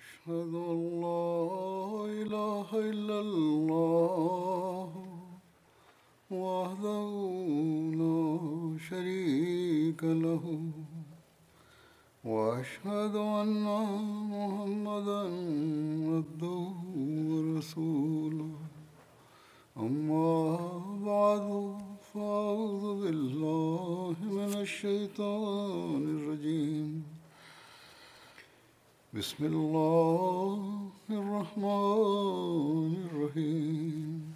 أشهد أن لا إله إلا الله وحده لا شريك له وأشهد أن محمدا عبده ورسوله أما بعد فأعوذ بالله من الشيطان الرجيم بسم الله الرحمن الرحيم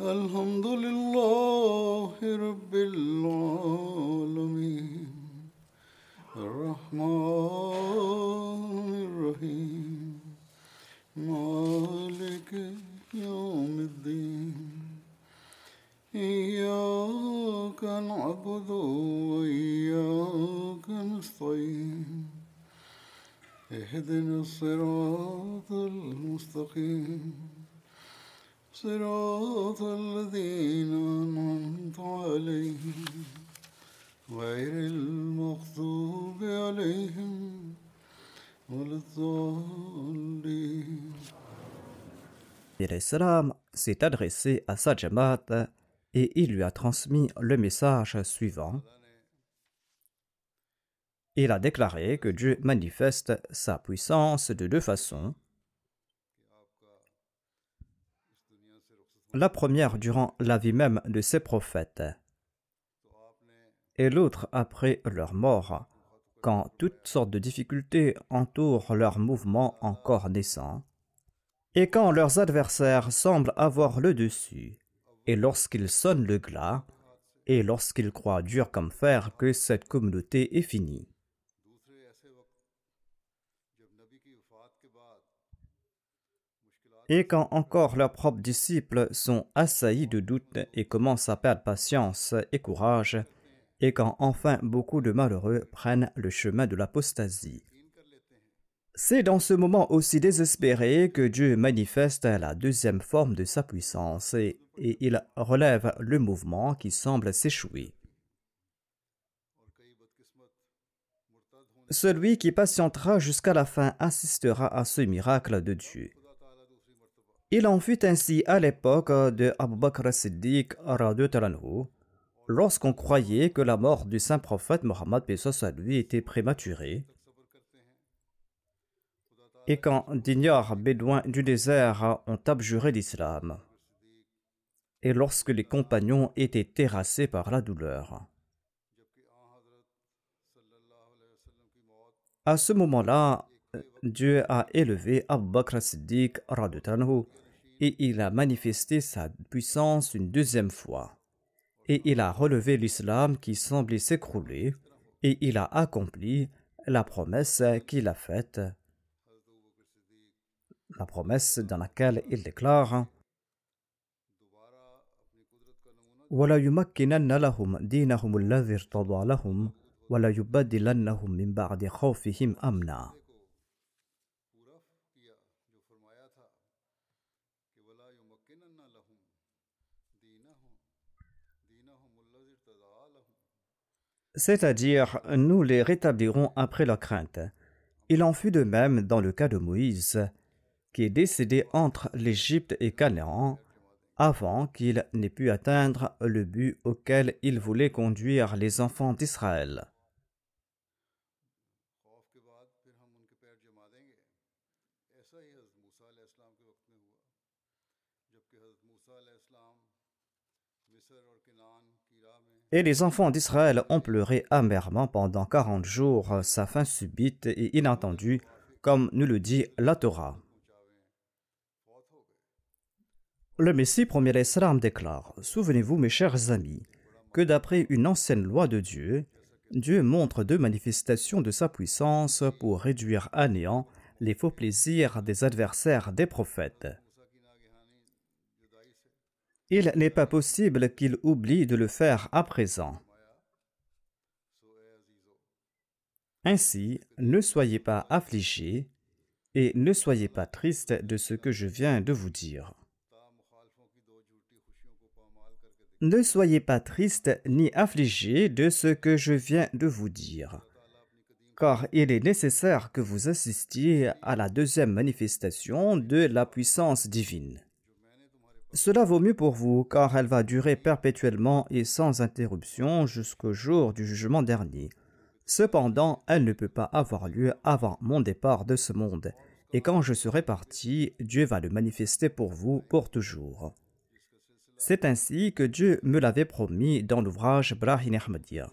الحمد لله رب العالمين الرحمن الرحيم مالك يوم الدين إياك نعبد وإياك نستعين اهدنا الصراط المستقيم صراط الذين أنعمت عليهم غير المغضوب عليهم ولا الضالين. L'islam s'est adressé à sa Jama'at et il lui a transmis le message suivant. Il a déclaré que Dieu manifeste sa puissance de deux façons. La première durant la vie même de ses prophètes et l'autre après leur mort, quand toutes sortes de difficultés entourent leur mouvement encore naissant et quand leurs adversaires semblent avoir le dessus. Et lorsqu'ils sonnent le glas, et lorsqu'ils croient dur comme fer que cette communauté est finie. Et quand encore leurs propres disciples sont assaillis de doutes et commencent à perdre patience et courage, et quand enfin beaucoup de malheureux prennent le chemin de l'apostasie. C'est dans ce moment aussi désespéré que Dieu manifeste la deuxième forme de sa puissance et il relève le mouvement qui semble s'échouer. Celui qui patientera jusqu'à la fin assistera à ce miracle de Dieu. Il en fut ainsi à l'époque de Abu Bakr Siddiq, lorsqu'on croyait que la mort du saint prophète Mohammed était prématurée. Et quand d'ignores bédouins du désert ont abjuré l'islam, et lorsque les compagnons étaient terrassés par la douleur. À ce moment-là, Dieu a élevé Abu Bakr Siddiq et il a manifesté sa puissance une deuxième fois. Et il a relevé l'islam qui semblait s'écrouler et il a accompli la promesse qu'il a faite. La promesse dans laquelle il déclare c'est-à-dire, nous les rétablirons après leur crainte. Il en fut de même dans le cas de Moïse, qui est décédé entre l'Égypte et Canaan avant qu'il n'ait pu atteindre le but auquel il voulait conduire les enfants d'Israël. Et les enfants d'Israël ont pleuré amèrement pendant 40 jours sa fin subite et inattendue, comme nous le dit la Torah. Le Messie Promis déclare « Souvenez-vous, mes chers amis, que d'après une ancienne loi de Dieu, Dieu montre deux manifestations de sa puissance pour réduire à néant les faux plaisirs des adversaires des prophètes. Il n'est pas possible qu'il oublie de le faire à présent. Ainsi, ne soyez pas affligés et ne soyez pas tristes de ce que je viens de vous dire. » Ne soyez pas tristes ni affligés de ce que je viens de vous dire, car il est nécessaire que vous assistiez à la deuxième manifestation de la puissance divine. Cela vaut mieux pour vous, car elle va durer perpétuellement et sans interruption jusqu'au jour du jugement dernier. Cependant, elle ne peut pas avoir lieu avant mon départ de ce monde. Et quand je serai parti, Dieu va le manifester pour vous pour toujours. C'est ainsi que Dieu me l'avait promis dans l'ouvrage Brahim Ahmadiyya.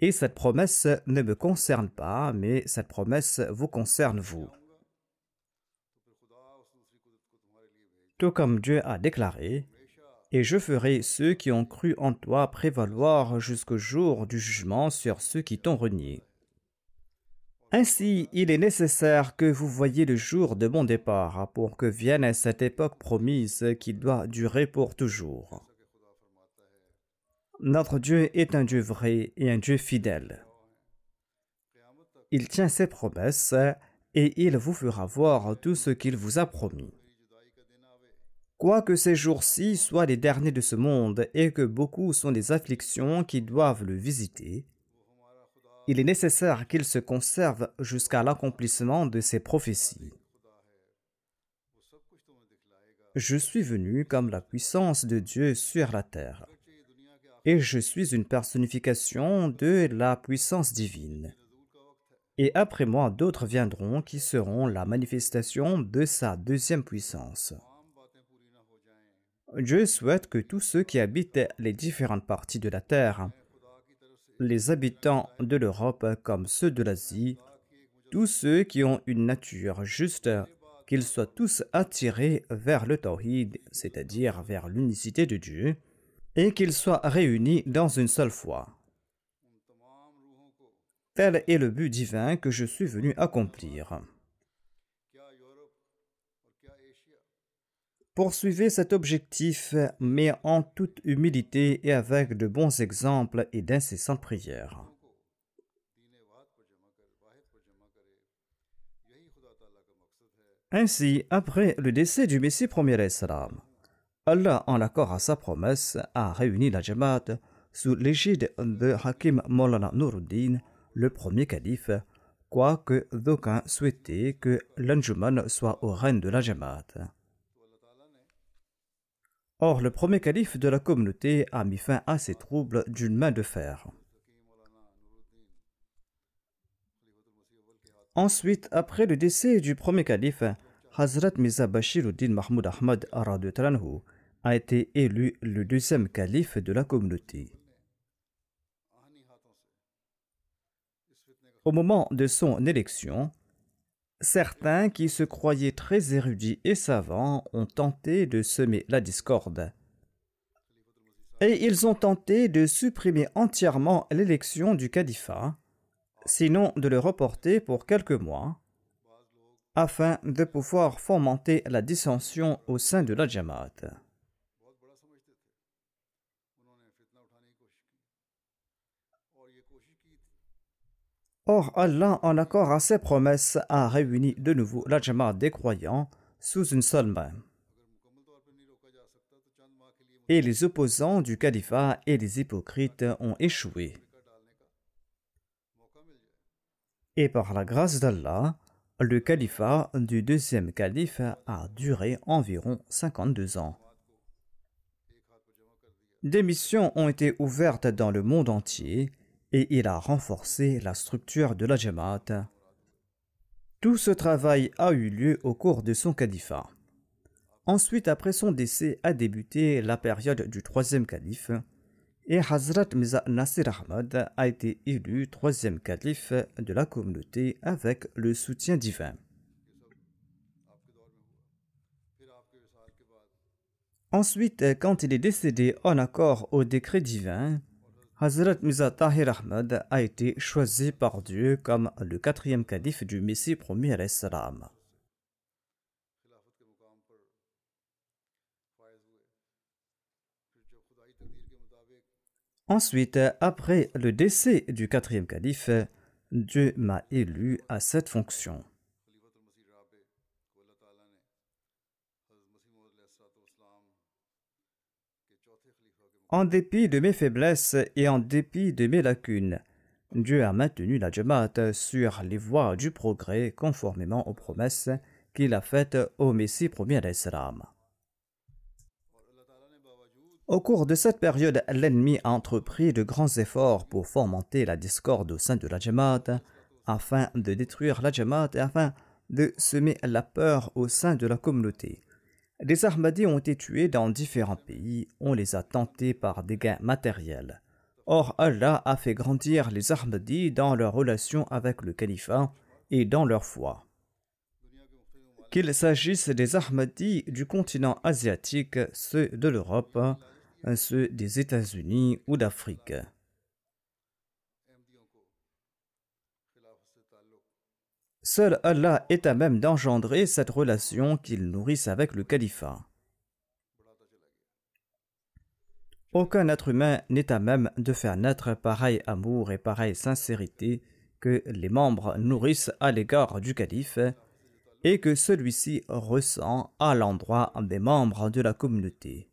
Et cette promesse ne me concerne pas, mais cette promesse vous concerne vous. Tout comme Dieu a déclaré, « Et je ferai ceux qui ont cru en toi prévaloir jusqu'au jour du jugement sur ceux qui t'ont renié. » Ainsi, il est nécessaire que vous voyiez le jour de mon départ pour que vienne cette époque promise qui doit durer pour toujours. Notre Dieu est un Dieu vrai et un Dieu fidèle. Il tient ses promesses et il vous fera voir tout ce qu'il vous a promis. Quoique ces jours-ci soient les derniers de ce monde et que beaucoup sont les afflictions qui doivent le visiter, il est nécessaire qu'il se conserve jusqu'à l'accomplissement de ses prophéties. Je suis venu comme la puissance de Dieu sur la terre, et je suis une personnification de la puissance divine. Et après moi, d'autres viendront qui seront la manifestation de sa deuxième puissance. Dieu souhaite que tous ceux qui habitent les différentes parties de la terre, les habitants de l'Europe comme ceux de l'Asie, tous ceux qui ont une nature juste, qu'ils soient tous attirés vers le Tawhid, c'est-à-dire vers l'unicité de Dieu, et qu'ils soient réunis dans une seule foi. Tel est le but divin que je suis venu accomplir. Poursuivez cet objectif, mais en toute humilité et avec de bons exemples et d'incessantes prières. Ainsi, après le décès du Messie Promis, Allah, en accord à sa promesse, a réuni la Jama'at sous l'égide de Hakim Maulana Nuruddin, le premier calife, quoique d'aucuns souhaitaient que l'Anjuman soit au règne de la Jama'at. Or, le premier calife de la communauté a mis fin à ces troubles d'une main de fer. Ensuite, après le décès du premier calife, Hazrat Mirza Bashiruddin Mahmud Ahmad a été élu le deuxième calife de la communauté. Au moment de son élection, certains qui se croyaient très érudits et savants ont tenté de semer la discorde. Et ils ont tenté de supprimer entièrement l'élection du califat, sinon de le reporter pour quelques mois, afin de pouvoir fomenter la dissension au sein de la Jama'at. Or, Allah, en accord à ses promesses, a réuni de nouveau la Jama'at des croyants sous une seule main. Et les opposants du califat et les hypocrites ont échoué. Et par la grâce d'Allah, le califat du deuxième calife a duré environ 52 ans. Des missions ont été ouvertes dans le monde entier, et il a renforcé la structure de la Jama'at. Tout ce travail a eu lieu au cours de son califat. Ensuite, après son décès, a débuté la période du troisième calife et Hazrat Mirza Nasir Ahmad a été élu troisième calife de la communauté avec le soutien divin. Ensuite, quand il est décédé en accord au décret divin, Hazrat Mirza Tahir Ahmad a été choisi par Dieu comme le quatrième calife du Messie Promis. Ensuite, après le décès du quatrième calife, Dieu m'a élu à cette fonction. En dépit de mes faiblesses et en dépit de mes lacunes, Dieu a maintenu la Jama'at sur les voies du progrès conformément aux promesses qu'il a faites au Messie Promis à l'Islam. Au cours de cette période, l'ennemi a entrepris de grands efforts pour fomenter la discorde au sein de la Jama'at, afin de détruire la Jama'at et afin de semer la peur au sein de la communauté. Des Ahmadis ont été tués dans différents pays, on les a tentés par des gains matériels. Or, Allah a fait grandir les Ahmadis dans leur relation avec le califat et dans leur foi. Qu'il s'agisse des Ahmadis du continent asiatique, ceux de l'Europe, ceux des États-Unis ou d'Afrique. Seul Allah est à même d'engendrer cette relation qu'ils nourrissent avec le califat. Aucun être humain n'est à même de faire naître pareil amour et pareille sincérité que les membres nourrissent à l'égard du calife et que celui-ci ressent à l'endroit des membres de la communauté.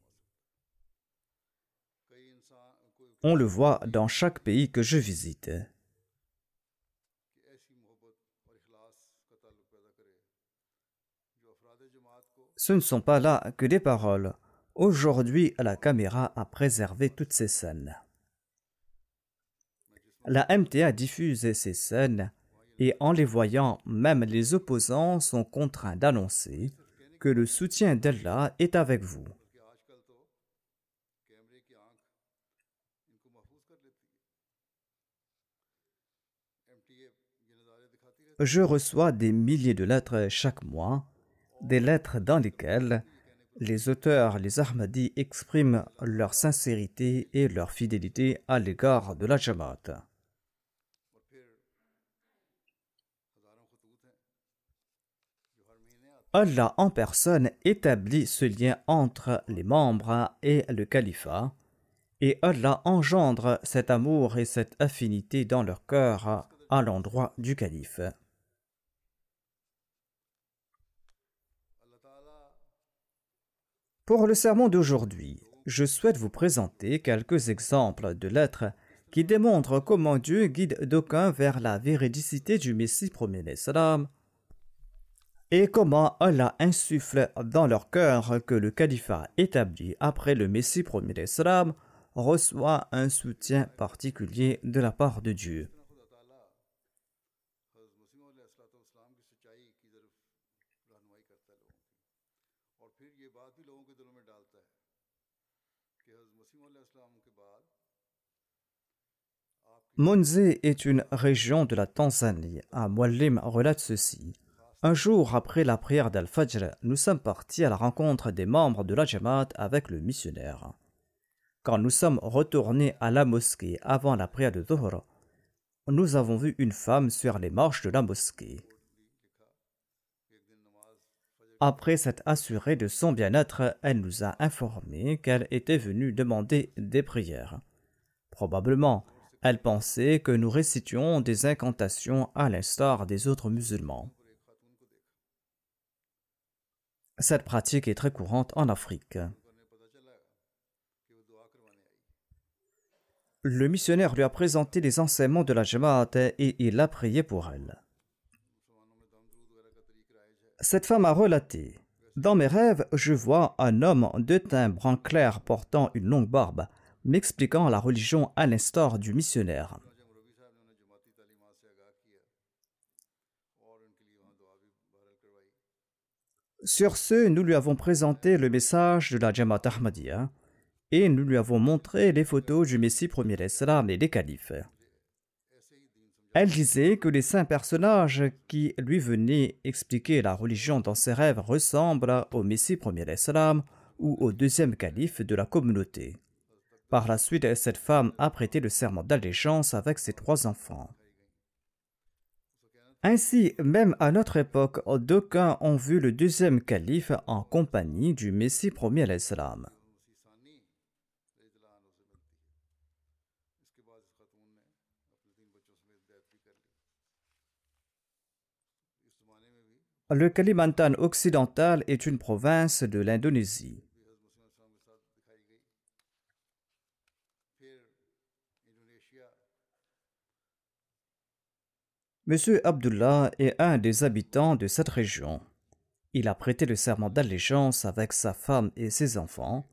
On le voit dans chaque pays que je visite. Ce ne sont pas là que des paroles. Aujourd'hui, la caméra a préservé toutes ces scènes. La MTA diffuse ces scènes et en les voyant, même les opposants sont contraints d'annoncer que le soutien d'Allah est avec vous. Je reçois des milliers de lettres chaque mois, des lettres dans lesquelles les auteurs, les Ahmadis, expriment leur sincérité et leur fidélité à l'égard de la Jama'at. Allah en personne établit ce lien entre les membres et le califat, et Allah engendre cet amour et cette affinité dans leur cœur à l'endroit du calife. Pour le sermon d'aujourd'hui, je souhaite vous présenter quelques exemples de lettres qui démontrent comment Dieu guide d'aucuns vers la véridicité du Messie Promis et comment Allah insuffle dans leur cœur que le califat établi après le Messie Promis reçoit un soutien particulier de la part de Dieu. Monzé est une région de la Tanzanie. Un Muallim relate ceci. Un jour après la prière d'Al-Fajr, nous sommes partis à la rencontre des membres de la Jama'at avec le missionnaire. Quand nous sommes retournés à la mosquée avant la prière de Dhuhr, nous avons vu une femme sur les marches de la mosquée. Après s'être assurée de son bien-être, elle nous a informé qu'elle était venue demander des prières. Probablement, elle pensait que nous récitions des incantations à l'instar des autres musulmans. Cette pratique est très courante en Afrique. Le missionnaire lui a présenté les enseignements de la Jama'at et il a prié pour elle. Cette femme a relaté « Dans mes rêves, je vois un homme de teint brun clair portant une longue barbe, m'expliquant la religion à l'instar du missionnaire. Sur ce, nous lui avons présenté le message de la Jama'at Ahmadiyya et nous lui avons montré les photos du Messie Promis et des califes. Elle disait que les saints personnages qui lui venaient expliquer la religion dans ses rêves ressemblent au Messie Promis ou au deuxième calife de la communauté. Par la suite, cette femme a prêté le serment d'allégeance avec ses 3 enfants. Ainsi, même à notre époque, d'aucuns ont vu le deuxième calife en compagnie du Messie Promis à l'Islam. Le Kalimantan occidental est une province de l'Indonésie. M. Abdullah est un des habitants de cette région. Il a prêté le serment d'allégeance avec sa femme et ses enfants.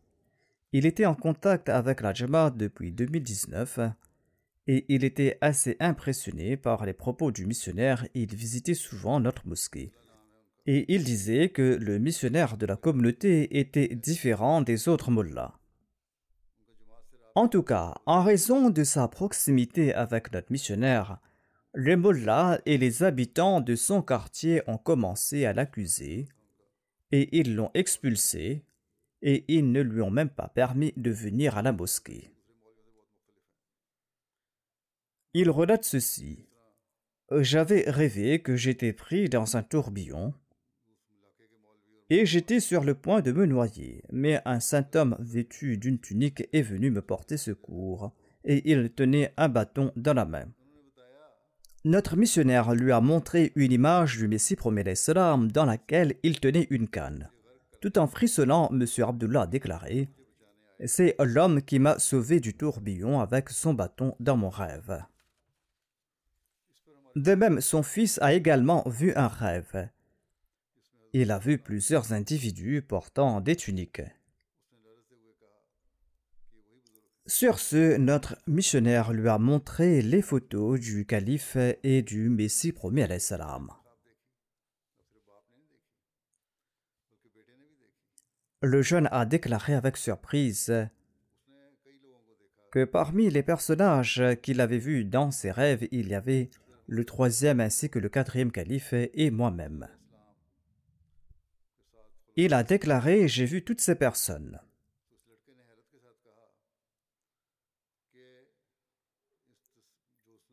Il était en contact avec la Jama'at depuis 2019 et il était assez impressionné par les propos du missionnaire. Il visitait souvent notre mosquée. Et il disait que le missionnaire de la communauté était différent des autres mollahs. En tout cas, en raison de sa proximité avec notre missionnaire, les mollahs et les habitants de son quartier ont commencé à l'accuser et ils l'ont expulsé et ils ne lui ont même pas permis de venir à la mosquée. Il relate ceci. « J'avais rêvé que j'étais pris dans un tourbillon et j'étais sur le point de me noyer, mais un saint homme vêtu d'une tunique est venu me porter secours et il tenait un bâton dans la main. » Notre missionnaire lui a montré une image du Messie Promis dans laquelle il tenait une canne. Tout en frissonnant, M. Abdullah a déclaré « C'est l'homme qui m'a sauvé du tourbillon avec son bâton dans mon rêve. » De même, son fils a également vu un rêve. Il a vu plusieurs individus portant des tuniques. Sur ce, notre missionnaire lui a montré les photos du calife et du Messie Promis. Le jeune a déclaré avec surprise que parmi les personnages qu'il avait vus dans ses rêves, il y avait le troisième ainsi que le quatrième calife et moi-même. Il a déclaré « J'ai vu toutes ces personnes ».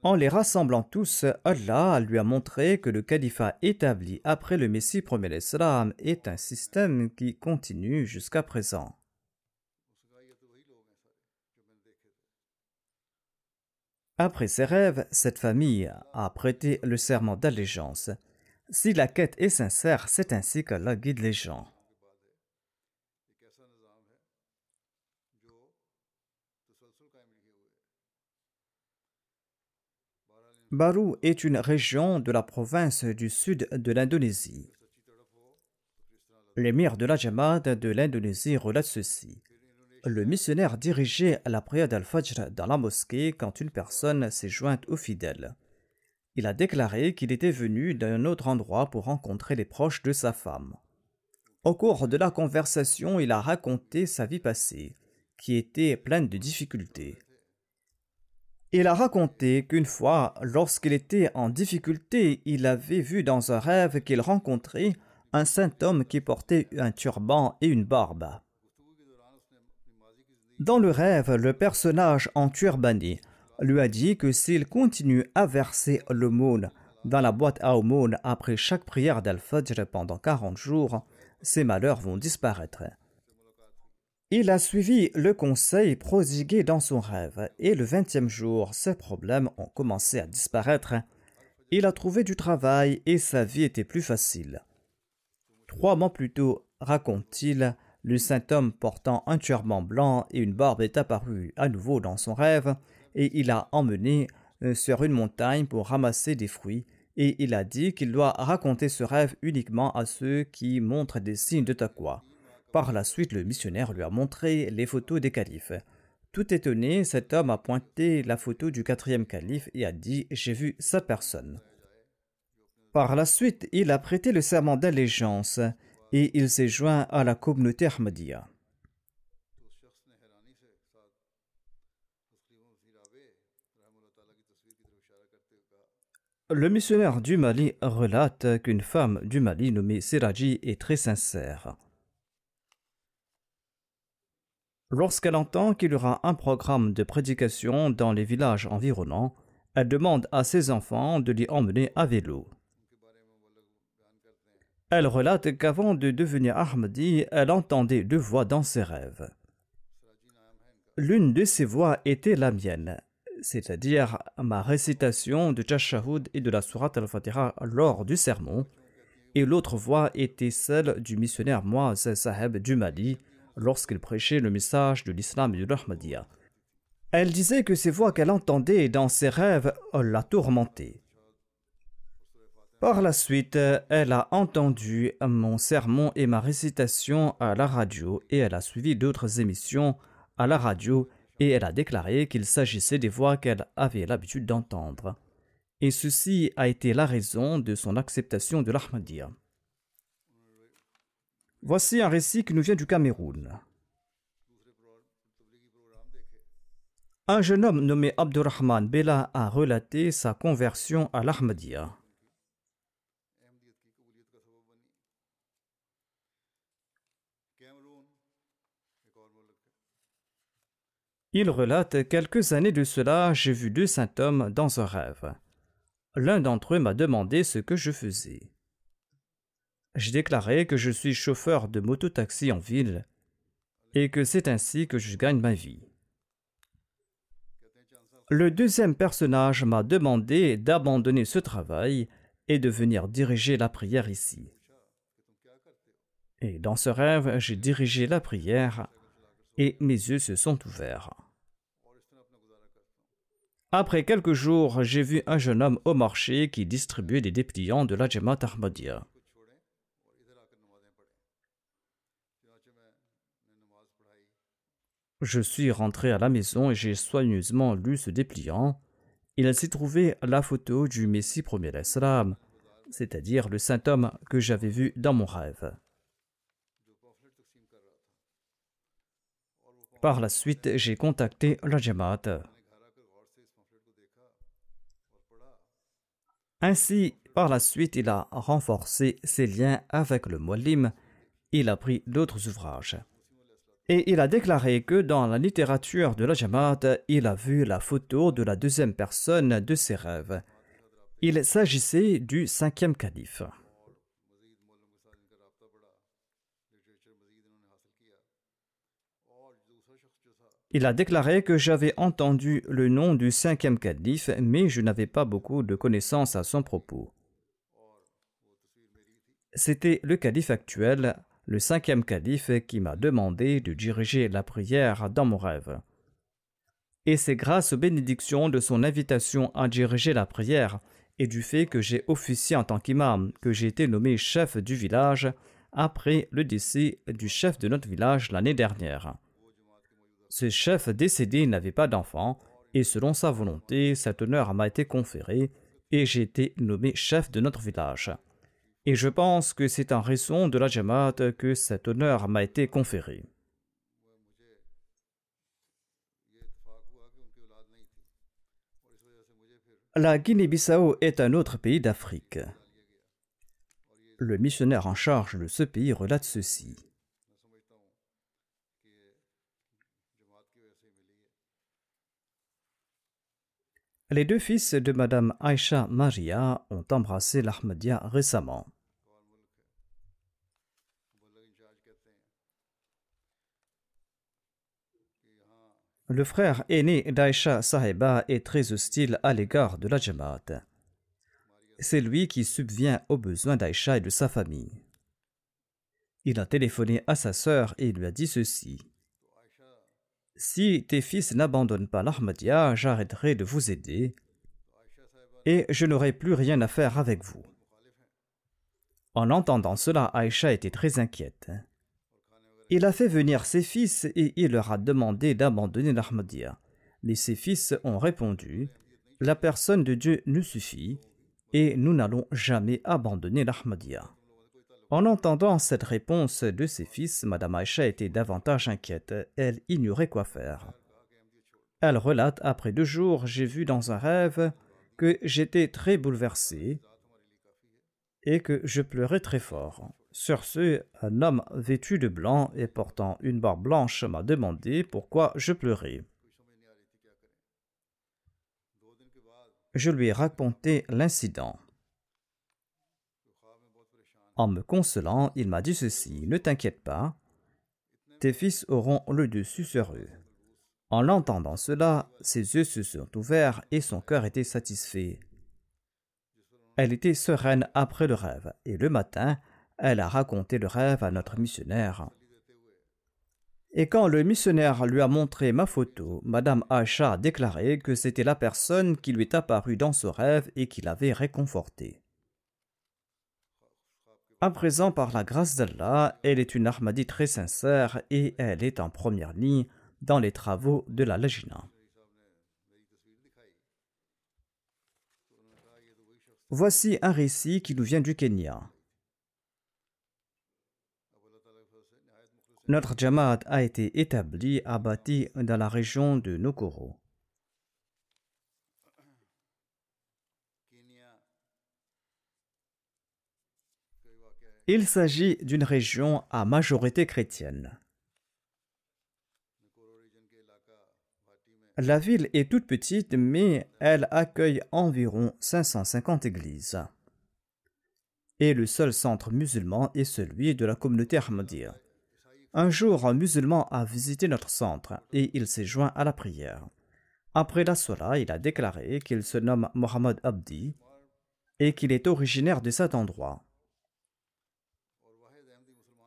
En les rassemblant tous, Allah lui a montré que le califat établi après le Messie Promis est un système qui continue jusqu'à présent. Après ses rêves, cette famille a prêté le serment d'allégeance. Si la quête est sincère, c'est ainsi qu'Allah guide les gens. Baru est une région de la province du sud de l'Indonésie. L'émir de la Jama'at de l'Indonésie relate ceci. Le missionnaire dirigeait la prière d'Al-Fajr dans la mosquée quand une personne s'est jointe aux fidèles. Il a déclaré qu'il était venu d'un autre endroit pour rencontrer les proches de sa femme. Au cours de la conversation, il a raconté sa vie passée, qui était pleine de difficultés. Il a raconté qu'une fois, lorsqu'il était en difficulté, il avait vu dans un rêve qu'il rencontrait un saint homme qui portait un turban et une barbe. Dans le rêve, le personnage en turbané lui a dit que s'il continue à verser l'aumône dans la boîte à aumône après chaque prière d'Al-Fajr pendant 40 jours, ses malheurs vont disparaître. Il a suivi le conseil prodigué dans son rêve et le 20e jour, ses problèmes ont commencé à disparaître. Il a trouvé du travail et sa vie était plus facile. 3 mois plus tôt, raconte-t-il, le saint homme portant un turban blanc et une barbe est apparu à nouveau dans son rêve et il a emmené sur une montagne pour ramasser des fruits et il a dit qu'il doit raconter ce rêve uniquement à ceux qui montrent des signes de taqwa. Par la suite, le missionnaire lui a montré les photos des califes. Tout étonné, cet homme a pointé la photo du 4e calife et a dit « J'ai vu sa personne ». Par la suite, il a prêté le serment d'allégeance et il s'est joint à la communauté Ahmadiyya. Le missionnaire du Mali relate qu'une femme du Mali nommée Seraji est très sincère. Lorsqu'elle entend qu'il y aura un programme de prédication dans les villages environnants, elle demande à ses enfants de l'y emmener à vélo. Elle relate qu'avant de devenir Ahmadi, elle entendait 2 voix dans ses rêves. L'une de ces voix était la mienne, c'est-à-dire ma récitation de Tashahhud et de la Sourate al-Fatiha lors du sermon, et l'autre voix était celle du missionnaire Mouaz Saheb du Mali, lorsqu'il prêchait le message de l'islam et de l'Ahmadiyya. Elle disait que ces voix qu'elle entendait dans ses rêves la tourmentaient. Par la suite, elle a entendu mon sermon et ma récitation à la radio et elle a suivi d'autres émissions à la radio et elle a déclaré qu'il s'agissait des voix qu'elle avait l'habitude d'entendre. Et ceci a été la raison de son acceptation de l'Ahmadiyya. Voici un récit qui nous vient du Cameroun. Un jeune homme nommé Abdurrahman Bella a relaté sa conversion à l'Ahmadiyya. Il relate « Quelques années de cela, j'ai vu deux saints hommes dans un rêve. L'un d'entre eux m'a demandé ce que je faisais. J'ai déclaré que je suis chauffeur de moto-taxi en ville et que c'est ainsi que je gagne ma vie. Le deuxième personnage m'a demandé d'abandonner ce travail et de venir diriger la prière ici. Et dans ce rêve, j'ai dirigé la prière et mes yeux se sont ouverts. Après quelques jours, j'ai vu un jeune homme au marché qui distribuait des dépliants de la Jama'at Ahmadiyya. Je suis rentré à la maison et j'ai soigneusement lu ce dépliant. Il s'y trouvait la photo du Messie Promis, c'est-à-dire le saint homme que j'avais vu dans mon rêve. Par la suite, j'ai contacté la Jama'at. Ainsi, par la suite, il a renforcé ses liens avec le Muallim. Il a pris d'autres ouvrages. Et il a déclaré que dans la littérature de la Jama'at, il a vu la photo de la deuxième personne de ses rêves. Il s'agissait du cinquième calife. Il a déclaré que j'avais entendu le nom du cinquième calife, mais je n'avais pas beaucoup de connaissances à son propos. C'était le calife actuel, le cinquième calife, qui m'a demandé de diriger la prière dans mon rêve. Et c'est grâce aux bénédictions de son invitation à diriger la prière et du fait que j'ai officié en tant qu'imam que j'ai été nommé chef du village après le décès du chef de notre village l'année dernière. Ce chef décédé n'avait pas d'enfant et selon sa volonté, cet honneur m'a été conféré et j'ai été nommé chef de notre village. Et je pense que c'est en raison de la Jama'at que cet honneur m'a été conféré. La Guinée-Bissau est un autre pays d'Afrique. Le missionnaire en charge de ce pays relate ceci. Les deux fils de Madame Aisha Maria ont embrassé l'Ahmadiyya récemment. Le frère aîné d'Aisha Saheba est très hostile à l'égard de la Jama'at. C'est lui qui subvient aux besoins d'Aisha et de sa famille. Il a téléphoné à sa sœur et lui a dit ceci. « Si tes fils n'abandonnent pas l'Ahmadiyya, j'arrêterai de vous aider et je n'aurai plus rien à faire avec vous. » En entendant cela, Aïcha était très inquiète. Il a fait venir ses fils et il leur a demandé d'abandonner l'Ahmadiyya. Mais ses fils ont répondu « La personne de Dieu nous suffit et nous n'allons jamais abandonner l'Ahmadiyya. » En entendant cette réponse de ses fils, Mme Aisha était davantage inquiète. Elle ignorait quoi faire. Elle relate, après 2 jours, j'ai vu dans un rêve que j'étais très bouleversée et que je pleurais très fort. Sur ce, un homme vêtu de blanc et portant une barbe blanche m'a demandé pourquoi je pleurais. Je lui ai raconté l'incident. En me consolant, il m'a dit ceci, « Ne t'inquiète pas, tes fils auront le dessus sur eux. » En l'entendant cela, ses yeux se sont ouverts et son cœur était satisfait. Elle était sereine après le rêve et le matin, elle a raconté le rêve à notre missionnaire. Et quand le missionnaire lui a montré ma photo, Madame Aisha a déclaré que c'était la personne qui lui est apparue dans ce rêve et qui l'avait réconfortée. À présent, par la grâce d'Allah, elle est une Ahmadie très sincère et elle est en première ligne dans les travaux de la Lajna. Voici un récit qui nous vient du Kenya. Notre Jama'at a été établie, abattie dans la région de Nokoro. Il s'agit d'une région à majorité chrétienne. La ville est toute petite, mais elle accueille environ 550 églises. Et le seul centre musulman est celui de la communauté Ahmadiyya. Un jour, un musulman a visité notre centre et il s'est joint à la prière. Après la Salah, il a déclaré qu'il se nomme Mohammed Abdi et qu'il est originaire de cet endroit.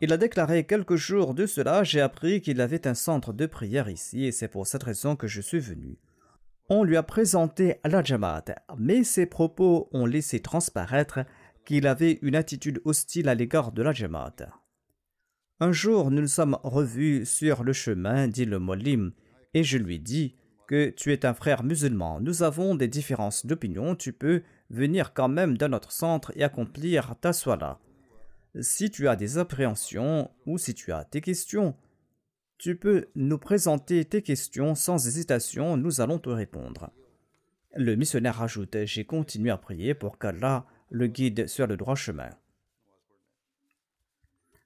Il a déclaré quelques jours de cela, j'ai appris qu'il avait un centre de prière ici et c'est pour cette raison que je suis venu. On lui a présenté la Jama'at, mais ses propos ont laissé transparaître qu'il avait une attitude hostile à l'égard de la Jama'at. Un jour, nous nous sommes revus sur le chemin, dit le Mollim, et je lui dis que tu es un frère musulman, nous avons des différences d'opinion, tu peux venir quand même dans notre centre et accomplir ta Salah. Si tu as des appréhensions ou si tu as tes questions, tu peux nous présenter tes questions sans hésitation, nous allons te répondre. Le missionnaire ajoute, j'ai continué à prier pour qu'Allah le guide sur le droit chemin.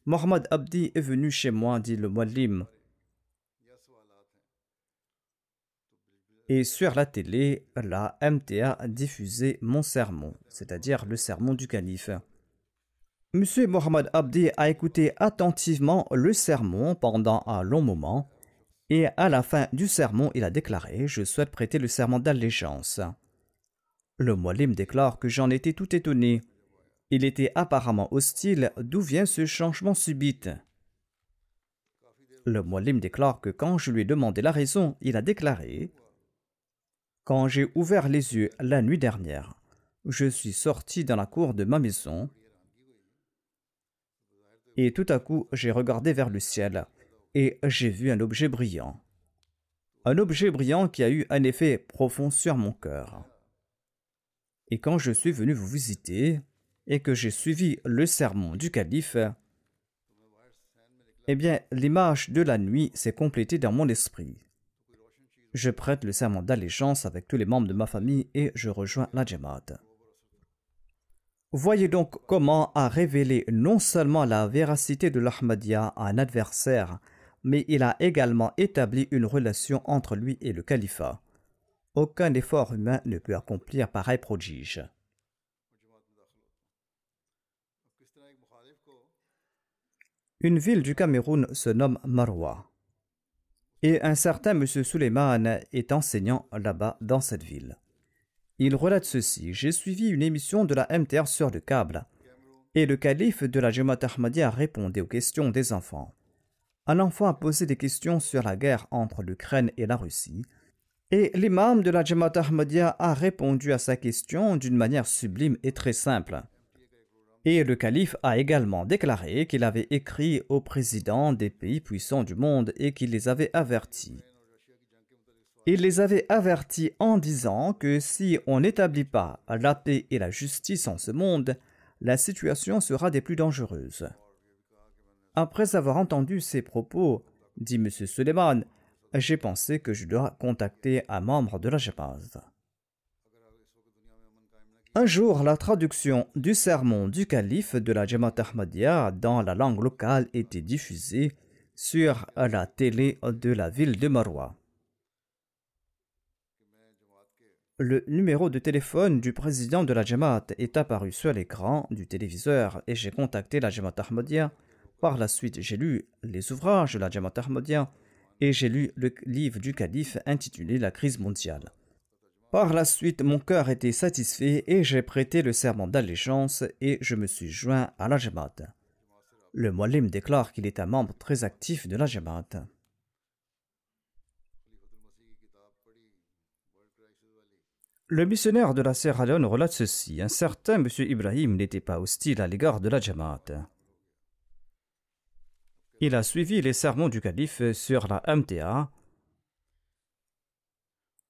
Mohammed Abdi est venu chez moi, dit le Muallim. Et sur la télé, la MTA a diffusé mon sermon, c'est-à-dire le sermon du calife. Monsieur Mohammed Abdi a écouté attentivement le sermon pendant un long moment et à la fin du sermon, il a déclaré « Je souhaite prêter le serment d'allégeance ». Le Muallim déclare que j'en étais tout étonné. Il était apparemment hostile. D'où vient ce changement subit? Le Muallim déclare que quand je lui ai demandé la raison, il a déclaré « Quand j'ai ouvert les yeux la nuit dernière, je suis sorti dans la cour de ma maison » et tout à coup, j'ai regardé vers le ciel et j'ai vu un objet brillant. Un objet brillant qui a eu un effet profond sur mon cœur. Et quand je suis venu vous visiter et que j'ai suivi le sermon du calife, eh bien, l'image de la nuit s'est complétée dans mon esprit. Je prête le serment d'allégeance avec tous les membres de ma famille et je rejoins la Jama'at. Voyez donc comment a révélé non seulement la véracité de l'Ahmadiyya à un adversaire, mais il a également établi une relation entre lui et le califat. Aucun effort humain ne peut accomplir pareil prodige. Une ville du Cameroun se nomme Marwa. Et un certain M. Souleymane est enseignant là-bas dans cette ville. Il relate ceci, j'ai suivi une émission de la MTA sur le câble et le calife de la Jama'at Ahmadiyya répondait aux questions des enfants. Un enfant a posé des questions sur la guerre entre l'Ukraine et la Russie et l'imam de la Jama'at Ahmadiyya a répondu à sa question d'une manière sublime et très simple. Et le calife a également déclaré qu'il avait écrit aux présidents des pays puissants du monde et qu'il les avait avertis. Il les avait avertis en disant que si on n'établit pas la paix et la justice en ce monde, la situation sera des plus dangereuses. Après avoir entendu ces propos, dit M. Suleiman, j'ai pensé que je dois contacter un membre de la Jama'at. Un jour, la traduction du sermon du calife de la Jama'at Ahmadiyya dans la langue locale était diffusée sur la télé de la ville de Marwa. Le numéro de téléphone du président de la Jama'at est apparu sur l'écran du téléviseur et j'ai contacté la Jama'at Ahmadiyya. Par la suite, j'ai lu les ouvrages de la Jama'at Ahmadiyya et j'ai lu le livre du calife intitulé « La crise mondiale ». Par la suite, mon cœur était satisfait et j'ai prêté le serment d'allégeance et je me suis joint à la Jama'at. Le Muallim déclare qu'il est un membre très actif de la Jama'at. Le missionnaire de la Sierra Leone relate ceci. Un certain M. Ibrahim n'était pas hostile à l'égard de la Jama'at. Il a suivi les sermons du calife sur la MTA.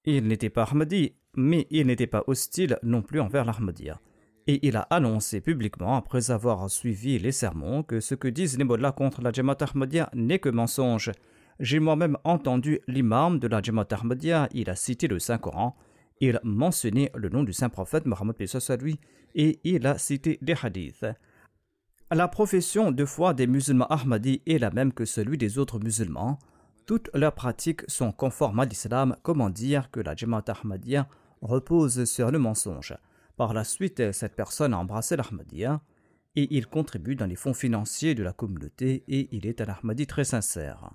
Il n'était pas Ahmadi, mais il n'était pas hostile non plus envers l'Ahmadiyya. Et il a annoncé publiquement, après avoir suivi les sermons, que ce que disent les mollahs contre la Jama'at Ahmadiyya n'est que mensonge. J'ai moi-même entendu l'imam de la Jama'at Ahmadiyya, il a cité le Saint-Coran, il a mentionné le nom du Saint-Prophète, Mohammed à lui, et il a cité des hadiths. La profession de foi des musulmans Ahmadis est la même que celui des autres musulmans. Toutes leurs pratiques sont conformes à l'islam. Comment dire que la Jama'at Ahmadiyya repose sur le mensonge? Par la suite, cette personne a embrassé l'Ahmadiyya et il contribue dans les fonds financiers de la communauté et il est un Ahmadi très sincère.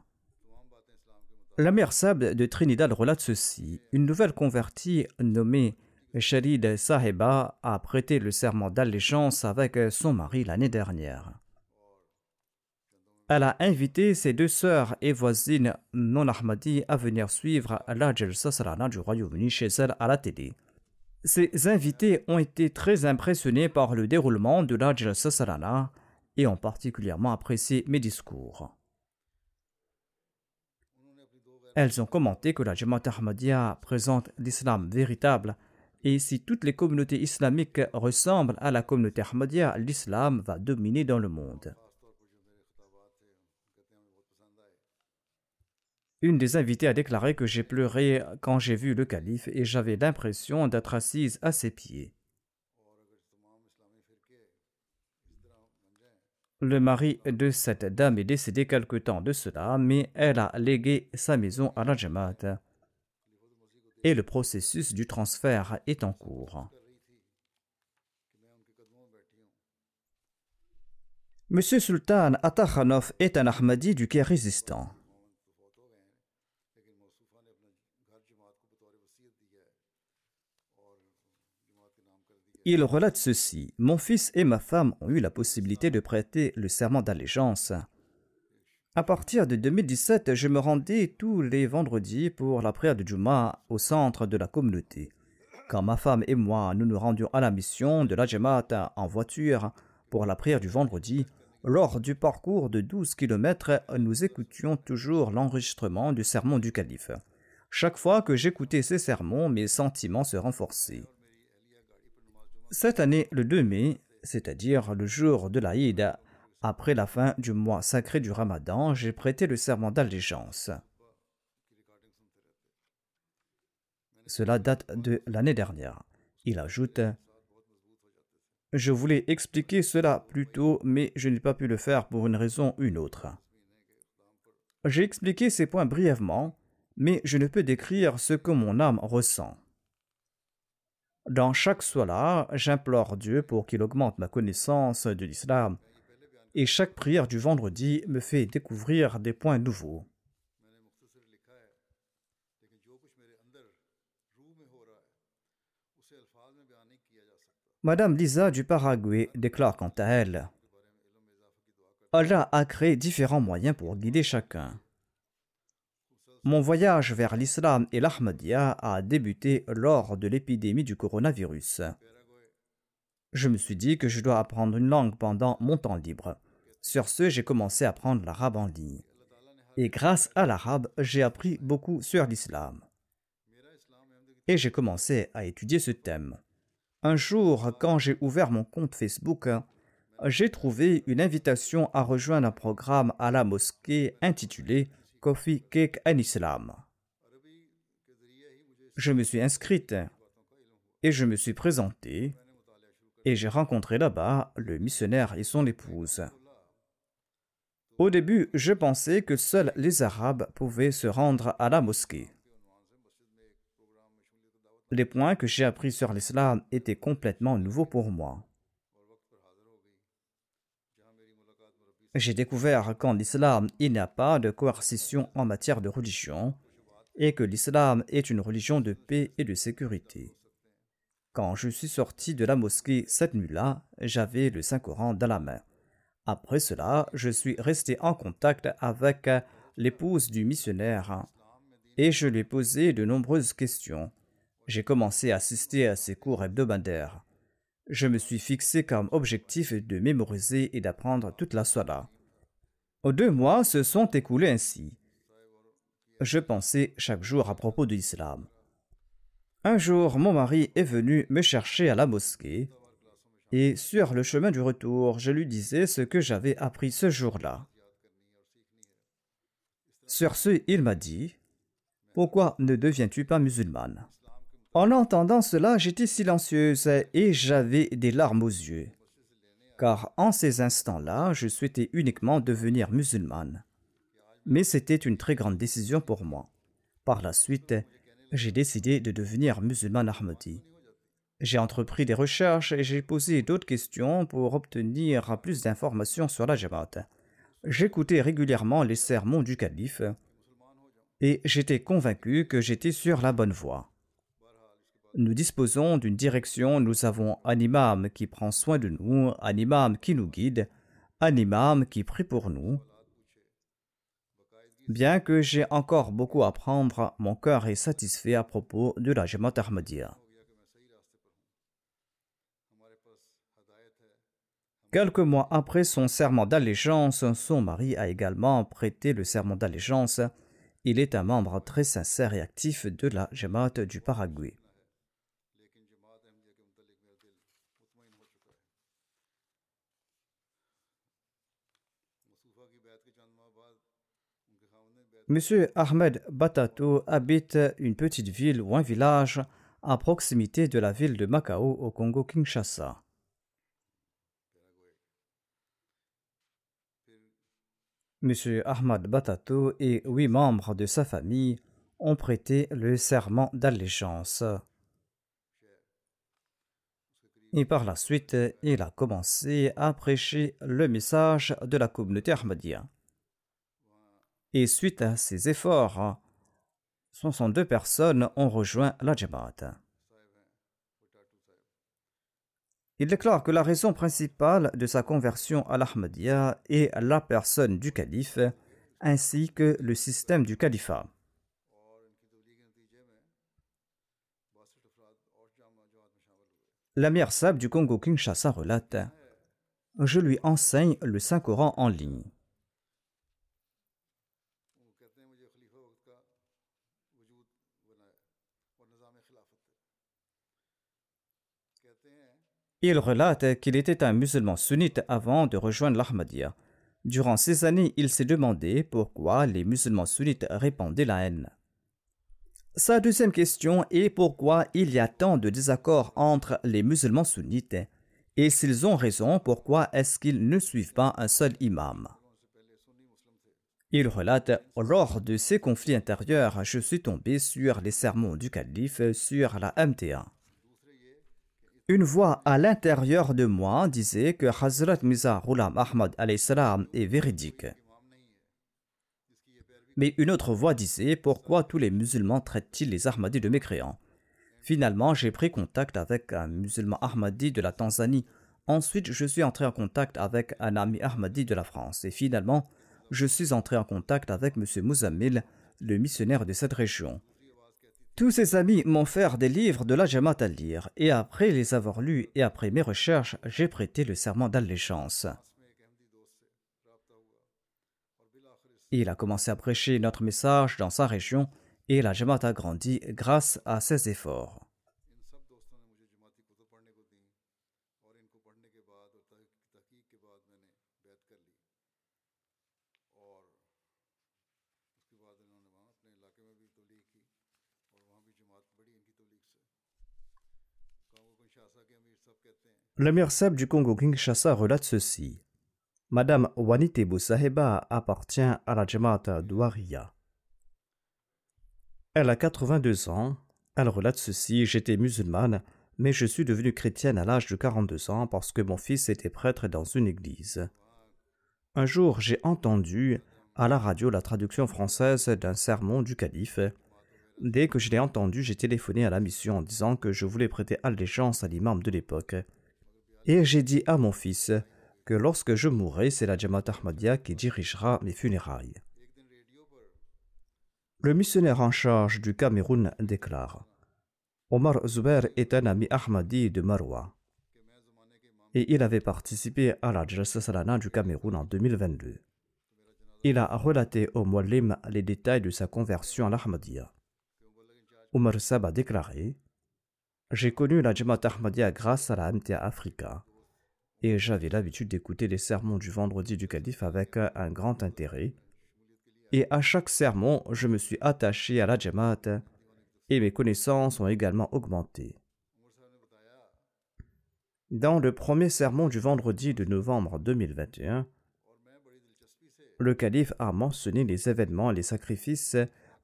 La mère Sab de Trinidad relate ceci. Une nouvelle convertie nommée Sherid Saheba a prêté le serment d'allégeance avec son mari l'année dernière. Elle a invité ses deux sœurs et voisines non-Ahmadi à venir suivre la Jalsa Salana du Royaume-Uni chez elle à la télé. Ces invités ont été très impressionnés par le déroulement de la Jalsa Salana et ont particulièrement apprécié mes discours. Elles ont commenté que la Jama'at Ahmadiyya présente l'islam véritable et si toutes les communautés islamiques ressemblent à la communauté Ahmadiyya, l'islam va dominer dans le monde. Une des invitées a déclaré que j'ai pleuré quand j'ai vu le calife et j'avais l'impression d'être assise à ses pieds. Le mari de cette dame est décédé quelque temps de cela, mais elle a légué sa maison à la Jama'at. Et le processus du transfert est en cours. Monsieur Sultan Ata Khanov est un Ahmadi du Caire résistant. Il relate ceci. « Mon fils et ma femme ont eu la possibilité de prêter le serment d'allégeance. À partir de 2017, je me rendais tous les vendredis pour la prière de Juma au centre de la communauté. Quand ma femme et moi nous nous rendions à la mission de la Jama'at en voiture pour la prière du vendredi, lors du parcours de 12 km, nous écoutions toujours l'enregistrement du sermon du calife. Chaque fois que j'écoutais ces sermons, mes sentiments se renforçaient. Cette année, le 2 mai, c'est-à-dire le jour de l'Aïd, après la fin du mois sacré du Ramadan, j'ai prêté le serment d'allégeance. Cela date de l'année dernière. Il ajoute « Je voulais expliquer cela plus tôt, mais je n'ai pas pu le faire pour une raison ou une autre. J'ai expliqué ces points brièvement, mais je ne peux décrire ce que mon âme ressent. Dans chaque solat, j'implore Dieu pour qu'il augmente ma connaissance de l'islam et chaque prière du vendredi me fait découvrir des points nouveaux. Madame Lisa du Paraguay déclare quant à elle, « Allah a créé différents moyens pour guider chacun. Mon voyage vers l'islam et l'Ahmadiyya a débuté lors de l'épidémie du coronavirus. Je me suis dit que je dois apprendre une langue pendant mon temps libre. Sur ce, j'ai commencé à apprendre l'arabe en ligne. Et grâce à l'arabe, j'ai appris beaucoup sur l'islam. Et j'ai commencé à étudier ce thème. Un jour, quand j'ai ouvert mon compte Facebook, j'ai trouvé une invitation à rejoindre un programme à la mosquée intitulé « Coffee Cake and Islam ». Je me suis inscrite et je me suis présentée et j'ai rencontré là-bas le missionnaire et son épouse. Au début, je pensais que seuls les Arabes pouvaient se rendre à la mosquée. Les points que j'ai appris sur l'islam étaient complètement nouveaux pour moi. J'ai découvert qu'en islam, il n'y a pas de coercition en matière de religion et que l'islam est une religion de paix et de sécurité. Quand je suis sorti de la mosquée cette nuit-là, j'avais le Saint-Coran dans la main. Après cela, je suis resté en contact avec l'épouse du missionnaire et je lui ai posé de nombreuses questions. J'ai commencé à assister à ces cours hebdomadaires. Je me suis fixé comme objectif de mémoriser et d'apprendre toute la salah. 2 mois se sont écoulés ainsi. Je pensais chaque jour à propos de l'islam. Un jour, mon mari est venu me chercher à la mosquée et sur le chemin du retour, je lui disais ce que j'avais appris ce jour-là. Sur ce, il m'a dit « Pourquoi ne deviens-tu pas musulmane ?» En entendant cela, j'étais silencieuse et j'avais des larmes aux yeux, car en ces instants-là, je souhaitais uniquement devenir musulmane. Mais c'était une très grande décision pour moi. Par la suite, j'ai décidé de devenir musulmane Ahmadi. J'ai entrepris des recherches et j'ai posé d'autres questions pour obtenir plus d'informations sur la Jama'at. J'écoutais régulièrement les sermons du calife et j'étais convaincu que j'étais sur la bonne voie. Nous disposons d'une direction, nous avons un imam qui prend soin de nous, un imam qui nous guide, un imam qui prie pour nous. Bien que j'ai encore beaucoup à apprendre, mon cœur est satisfait à propos de la Jama'at Ahmadiyya. Quelques mois après son serment d'allégeance, son mari a également prêté le serment d'allégeance. Il est un membre très sincère et actif de la Jama'at du Paraguay. Monsieur Ahmed Batato habite une petite ville ou un village à proximité de la ville de Macao au Congo-Kinshasa. Monsieur Ahmed Batato et 8 membres de sa famille ont prêté le serment d'allégeance. Et par la suite, il a commencé à prêcher le message de la communauté Ahmadiyya. Et suite à ces efforts, 62 personnes ont rejoint la Jama'at. Il déclare que la raison principale de sa conversion à l'Ahmadiyya est la personne du calife ainsi que le système du califat. L'Amir Sab du Congo-Kinshasa relate « Je lui enseigne le Saint-Coran en ligne. Il relate qu'il était un musulman sunnite avant de rejoindre l'Ahmadiyya. Durant ces années, il s'est demandé pourquoi les musulmans sunnites répandaient la haine. Sa deuxième question est pourquoi il y a tant de désaccords entre les musulmans sunnites et s'ils ont raison, pourquoi est-ce qu'ils ne suivent pas un seul imam? Il relate « Lors de ces conflits intérieurs, je suis tombé sur les sermons du calife sur la MTA. Une voix à l'intérieur de moi disait que Hazrat Mirza Ghulam Ahmad est véridique. Mais une autre voix disait « Pourquoi tous les musulmans traitent-ils les Ahmadis de mécréants ?» Finalement, j'ai pris contact avec un musulman Ahmadi de la Tanzanie. Ensuite, je suis entré en contact avec un ami Ahmadi de la France. Et finalement, je suis entré en contact avec M. Muzamil, le missionnaire de cette région. Tous ses amis m'ont fait des livres de la Jama'at à lire, et après les avoir lus et après mes recherches, j'ai prêté le serment d'allégeance. Il a commencé à prêcher notre message dans sa région, et la Jama'at a grandi grâce à ses efforts. L'Amir Sab du Congo-Kinshasa relate ceci. Madame Wanitebo Saheba appartient à la Jama'at Douaria. Elle a 82 ans. Elle relate ceci. J'étais musulmane, mais je suis devenue chrétienne à l'âge de 42 ans parce que mon fils était prêtre dans une église. Un jour, j'ai entendu à la radio la traduction française d'un sermon du calife. Dès que je l'ai entendu, j'ai téléphoné à la mission en disant que je voulais prêter allégeance à l'imam de l'époque. Et j'ai dit à mon fils que lorsque je mourrai, c'est la Jama'at Ahmadiyya qui dirigera mes funérailles. Le missionnaire en charge du Cameroun déclare Omar Zouber est un ami Ahmadi de Marwa et il avait participé à la Jalsa Salana du Cameroun en 2022. Il a relaté au Mouallim les détails de sa conversion à l'Ahmadiyya. Omar Saheb a déclaré « J'ai connu la Jama'at Ahmadiyya grâce à la MTA Africa et j'avais l'habitude d'écouter les sermons du vendredi du calife avec un grand intérêt. Et à chaque sermon, je me suis attaché à la Jama'at et mes connaissances ont également augmenté. » Dans le premier sermon du vendredi de novembre 2021, le calife a mentionné les événements et les sacrifices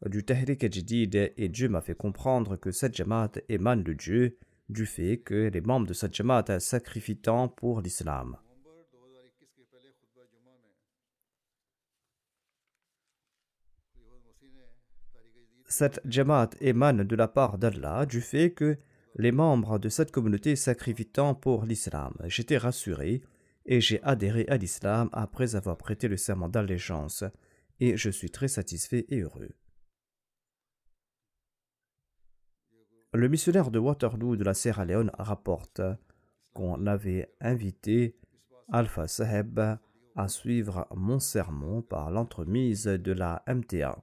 du Tahrik-e-Jadid et Dieu m'a fait comprendre que cette Jama'at émane de Dieu du fait que les membres de cette Jama'at sacrifient tant pour l'islam. Cette Jama'at émane de la part d'Allah du fait que les membres de cette communauté sacrifient tant pour l'islam. J'étais rassuré et j'ai adhéré à l'islam après avoir prêté le serment d'allégeance et je suis très satisfait et heureux. Le missionnaire de Waterloo de la Sierra Leone rapporte qu'on avait invité Alpha Saheb à suivre mon sermon par l'entremise de la MTA.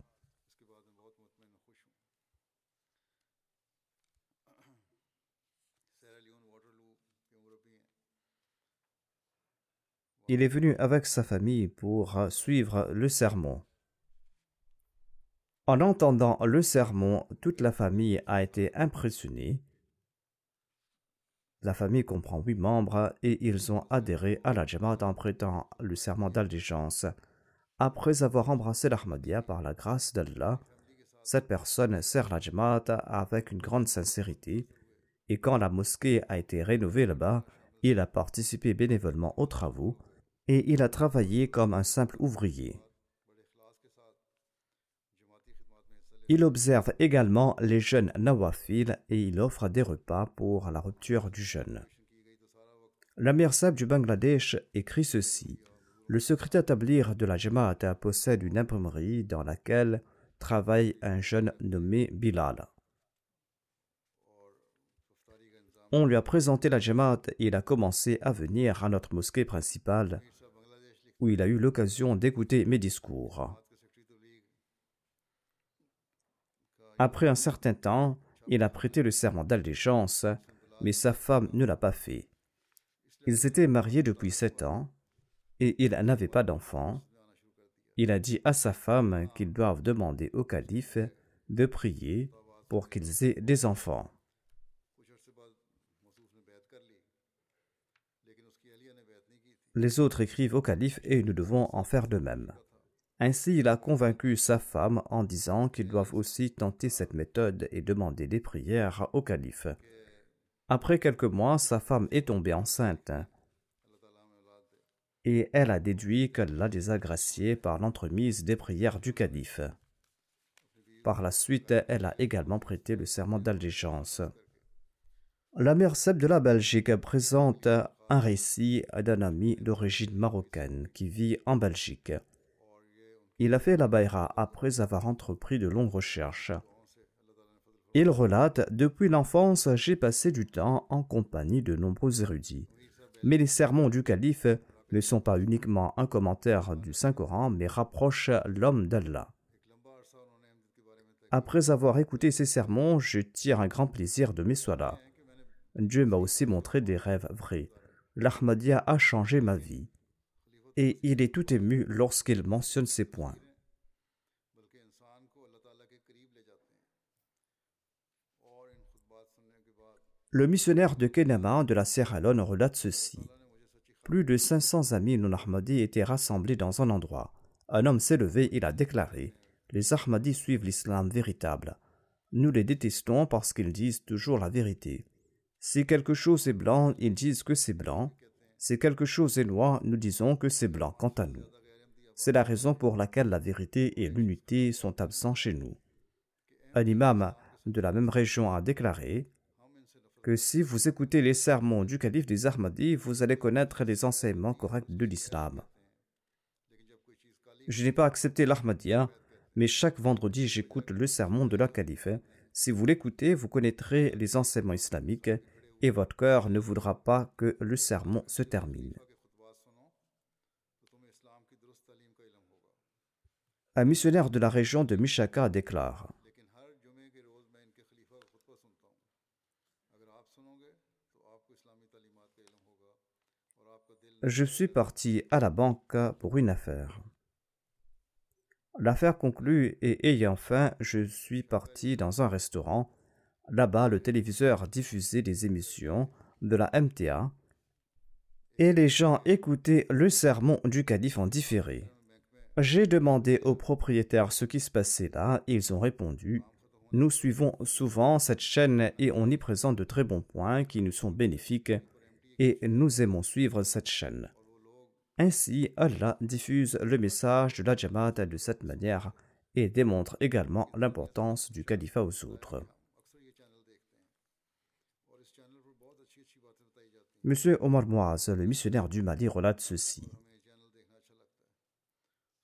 Il est venu avec sa famille pour suivre le sermon. En entendant le sermon, toute la famille a été impressionnée. La famille comprend 8 membres et ils ont adhéré à la Jama'at en prêtant le serment d'allégeance. Après avoir embrassé l'Ahmadiyya par la grâce d'Allah, cette personne sert la Jama'at avec une grande sincérité et quand la mosquée a été rénovée là-bas, il a participé bénévolement aux travaux et il a travaillé comme un simple ouvrier. Il observe également les jeûnes nawafil et il offre des repas pour la rupture du jeûne. L'Amir Saheb du Bangladesh écrit ceci. Le secrétaire tablir de la Jama'at possède une imprimerie dans laquelle travaille un jeune nommé Bilal. On lui a présenté la Jama'at et il a commencé à venir à notre mosquée principale où il a eu l'occasion d'écouter mes discours. Après un certain temps, il a prêté le serment d'allégeance, mais sa femme ne l'a pas fait. Ils étaient mariés depuis 7 ans et il n'avait pas d'enfant. Il a dit à sa femme qu'ils doivent demander au calife de prier pour qu'ils aient des enfants. Les autres écrivent au calife et nous devons en faire de même. Ainsi, il a convaincu sa femme en disant qu'ils doivent aussi tenter cette méthode et demander des prières au calife. Après quelques mois, sa femme est tombée enceinte et elle a déduit qu'elle l'a désgraciée par l'entremise des prières du calife. Par la suite, elle a également prêté le serment d'allégeance. L'Amir Saheb de la Belgique présente un récit d'un ami d'origine marocaine qui vit en Belgique. Il a fait la Bayra après avoir entrepris de longues recherches. Il relate « Depuis l'enfance, j'ai passé du temps en compagnie de nombreux érudits. Mais les sermons du calife ne sont pas uniquement un commentaire du Saint-Coran, mais rapprochent l'homme d'Allah. Après avoir écouté ces sermons, je tire un grand plaisir de mes soilas. Dieu m'a aussi montré des rêves vrais. L'Ahmadiyya a changé ma vie et il est tout ému lorsqu'il mentionne ces points. Le missionnaire de Kenema de la Sierra Leone relate ceci. Plus de 500 amis non-Ahmadis étaient rassemblés dans un endroit. Un homme s'est levé, il a déclaré « Les Ahmadis suivent l'islam véritable. Nous les détestons parce qu'ils disent toujours la vérité. Si quelque chose est blanc, ils disent que c'est blanc. Si quelque chose est noir, nous disons que c'est blanc quant à nous. C'est la raison pour laquelle la vérité et l'unité sont absents chez nous. » Un imam de la même région a déclaré que si vous écoutez les sermons du calife des Ahmadis, vous allez connaître les enseignements corrects de l'islam. Je n'ai pas accepté l'Ahmadiyya, mais chaque vendredi, j'écoute le sermon de la calife Si vous l'écoutez, vous connaîtrez les enseignements islamiques et votre cœur ne voudra pas que le sermon se termine. Un missionnaire de la région de Michaka déclare: je suis parti à la banque pour une affaire. L'affaire conclue et ayant faim, je suis parti dans un restaurant. Là-bas, le téléviseur diffusait des émissions de la MTA et les gens écoutaient le sermon du calife en différé. J'ai demandé aux propriétaires ce qui se passait là et ils ont répondu: nous suivons souvent cette chaîne et on y présente de très bons points qui nous sont bénéfiques et nous aimons suivre cette chaîne. Ainsi, Allah diffuse le message de la Jama'at de cette manière et démontre également l'importance du califat aux autres. Monsieur Omar Mouaz, le missionnaire du Mali, relate ceci.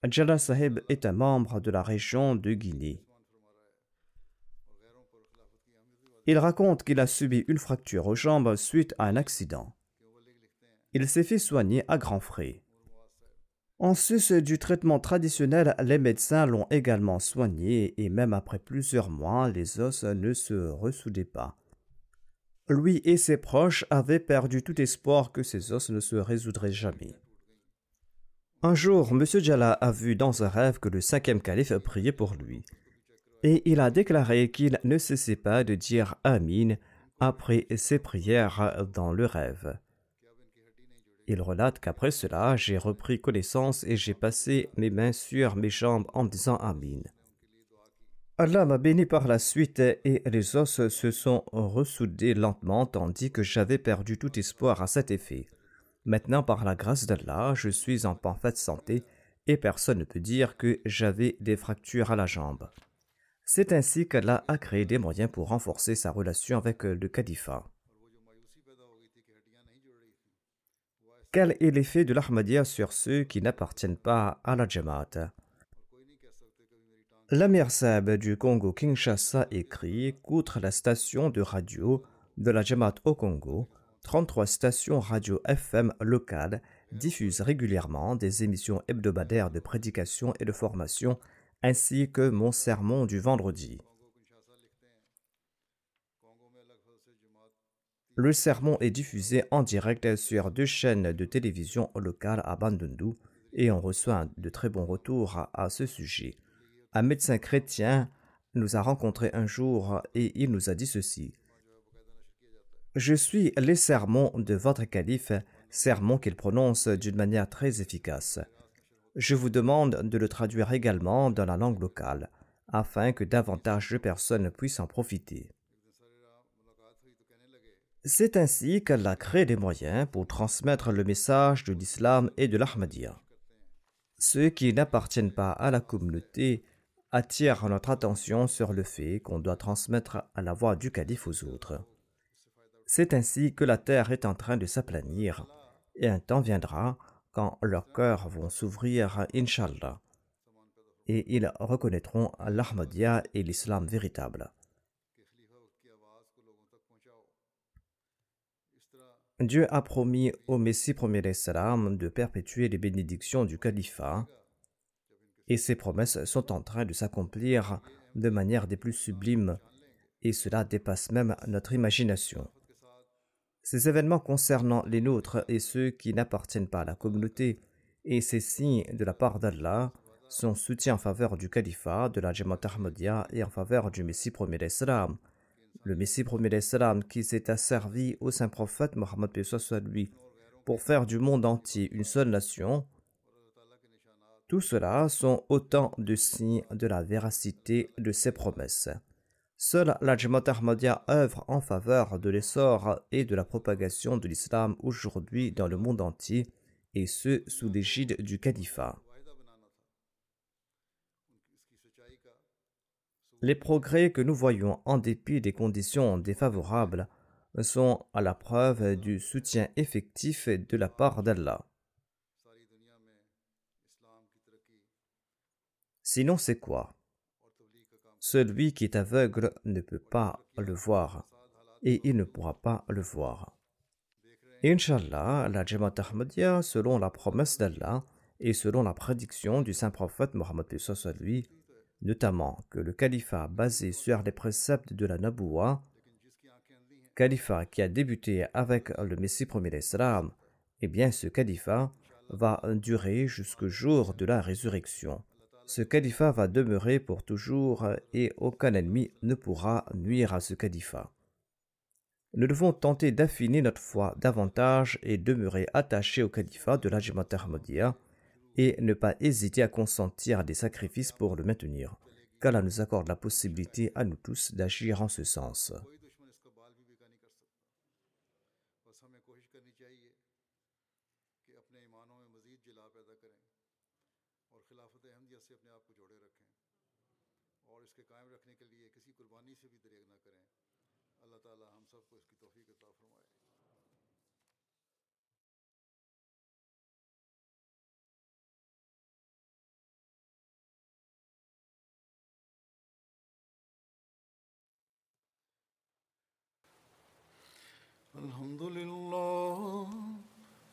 Adjala Sahib est un membre de la région de Guinée. Il raconte qu'il a subi une fracture aux jambes suite à un accident. Il s'est fait soigner à grands frais. En sus du traitement traditionnel, les médecins l'ont également soigné et même après plusieurs mois, les os ne se ressoudaient pas. Lui et ses proches avaient perdu tout espoir que ses os ne se résoudraient jamais. Un jour, M. Jalla a vu dans un rêve que le 5e calife priait pour lui. Et il a déclaré qu'il ne cessait pas de dire Amin après ses prières dans le rêve. Il relate qu'après cela, j'ai repris connaissance et j'ai passé mes mains sur mes jambes en disant Amin. Allah m'a béni par la suite et les os se sont ressoudés lentement tandis que j'avais perdu tout espoir à cet effet. Maintenant, par la grâce d'Allah, je suis en parfaite santé et personne ne peut dire que j'avais des fractures à la jambe. C'est ainsi qu'Allah a créé des moyens pour renforcer sa relation avec le califat. Quel est l'effet de l'Ahmadiyya sur ceux qui n'appartiennent pas à la Jama'at? L'Amir Saab du Congo Kinshasa écrit qu'outre la station de radio de la Jama'at au Congo, 33 stations radio FM locales diffusent régulièrement des émissions hebdomadaires de prédication et de formation ainsi que mon sermon du vendredi. Le sermon est diffusé en direct sur 2 chaînes de télévision locales à Bandundu et on reçoit de très bons retours à ce sujet. Un médecin chrétien nous a rencontrés un jour et il nous a dit ceci: je suis les sermons de votre calife, sermons qu'il prononce d'une manière très efficace. Je vous demande de le traduire également dans la langue locale, afin que davantage de personnes puissent en profiter. C'est ainsi qu'elle a créé des moyens pour transmettre le message de l'islam et de l'Ahmadiyya. Ceux qui n'appartiennent pas à la communauté attirent notre attention sur le fait qu'on doit transmettre à la voix du calife aux autres. C'est ainsi que la terre est en train de s'aplanir, et un temps viendra quand leurs cœurs vont s'ouvrir, Inch'Allah, et ils reconnaîtront l'Ahmadiyya et l'islam véritable. Dieu a promis au Messie Promis de perpétuer les bénédictions du califat, et ces promesses sont en train de s'accomplir de manière des plus sublimes, et cela dépasse même notre imagination. Ces événements concernant les nôtres et ceux qui n'appartiennent pas à la communauté et ces signes de la part d'Allah, son soutien en faveur du califat, de la Jama'at Ahmadiyya et en faveur du Messie Promis d'Islam. Le Messie Promis d'Islam qui s'est asservi au Saint-Prophète Mohammed lui pour faire du monde entier une seule nation. Tout cela sont autant de signes de la véracité de ses promesses. Seule la Jama'at Ahmadiyya œuvre en faveur de l'essor et de la propagation de l'islam aujourd'hui dans le monde entier, et ce sous l'égide du califat. Les progrès que nous voyons en dépit des conditions défavorables sont à la preuve du soutien effectif de la part d'Allah. Sinon, c'est quoi ? Celui qui est aveugle ne peut pas le voir et il ne pourra pas le voir. Inch'Allah, la Jama'at Ahmadiyya, selon la promesse d'Allah et selon la prédiction du Saint-Prophète Mohammed Pessoa lui, notamment que le califat basé sur les préceptes de la Nabouwa, califat qui a débuté avec le Messie Promis l'Islam, eh bien ce califat va durer jusqu'au jour de la résurrection. Ce califat va demeurer pour toujours et aucun ennemi ne pourra nuire à ce califat. Nous devons tenter d'affiner notre foi davantage et demeurer attachés au califat de la Jama'at Ahmadiyya et ne pas hésiter à consentir à des sacrifices pour le maintenir. Qu'Allah nous accorde la possibilité à nous tous d'agir en ce sens.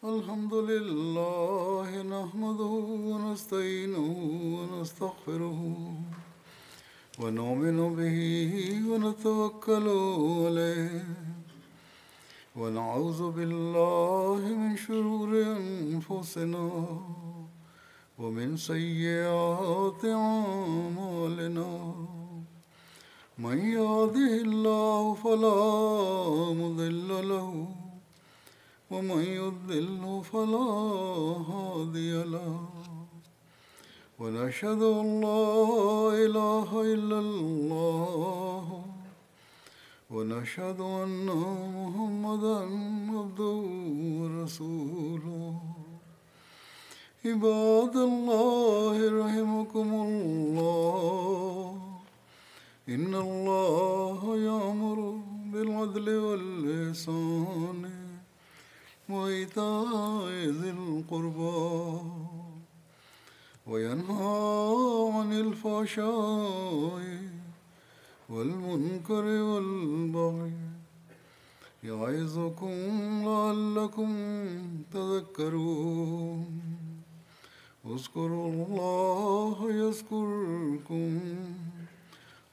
Alhamdulillah, nahmaduhu wa nasta'inuhu wa nastaghfiruhu wa nu'minu bihi wa natawakkalu alayhi wa na'udhu billahi min shururi anfusina wa min sayyi'ati a'malina. من يهده الله فلا مضل له ومن يضلل فلا هادي له ونشهد أن لا إله إلا الله ونشهد أن محمدا عبده ورسوله عباد الله رحمكم الله إن الله يأمر بالعدل والإحسان وإيتاء ذي القربى وينهى عن الفحشاء والمنكر والبغي يعظكم لعلكم تذكرون اذكروا الله يذكركم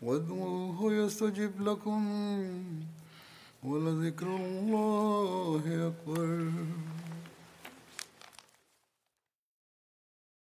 وادعوه يستجب لكم ولذكر الله أكبر.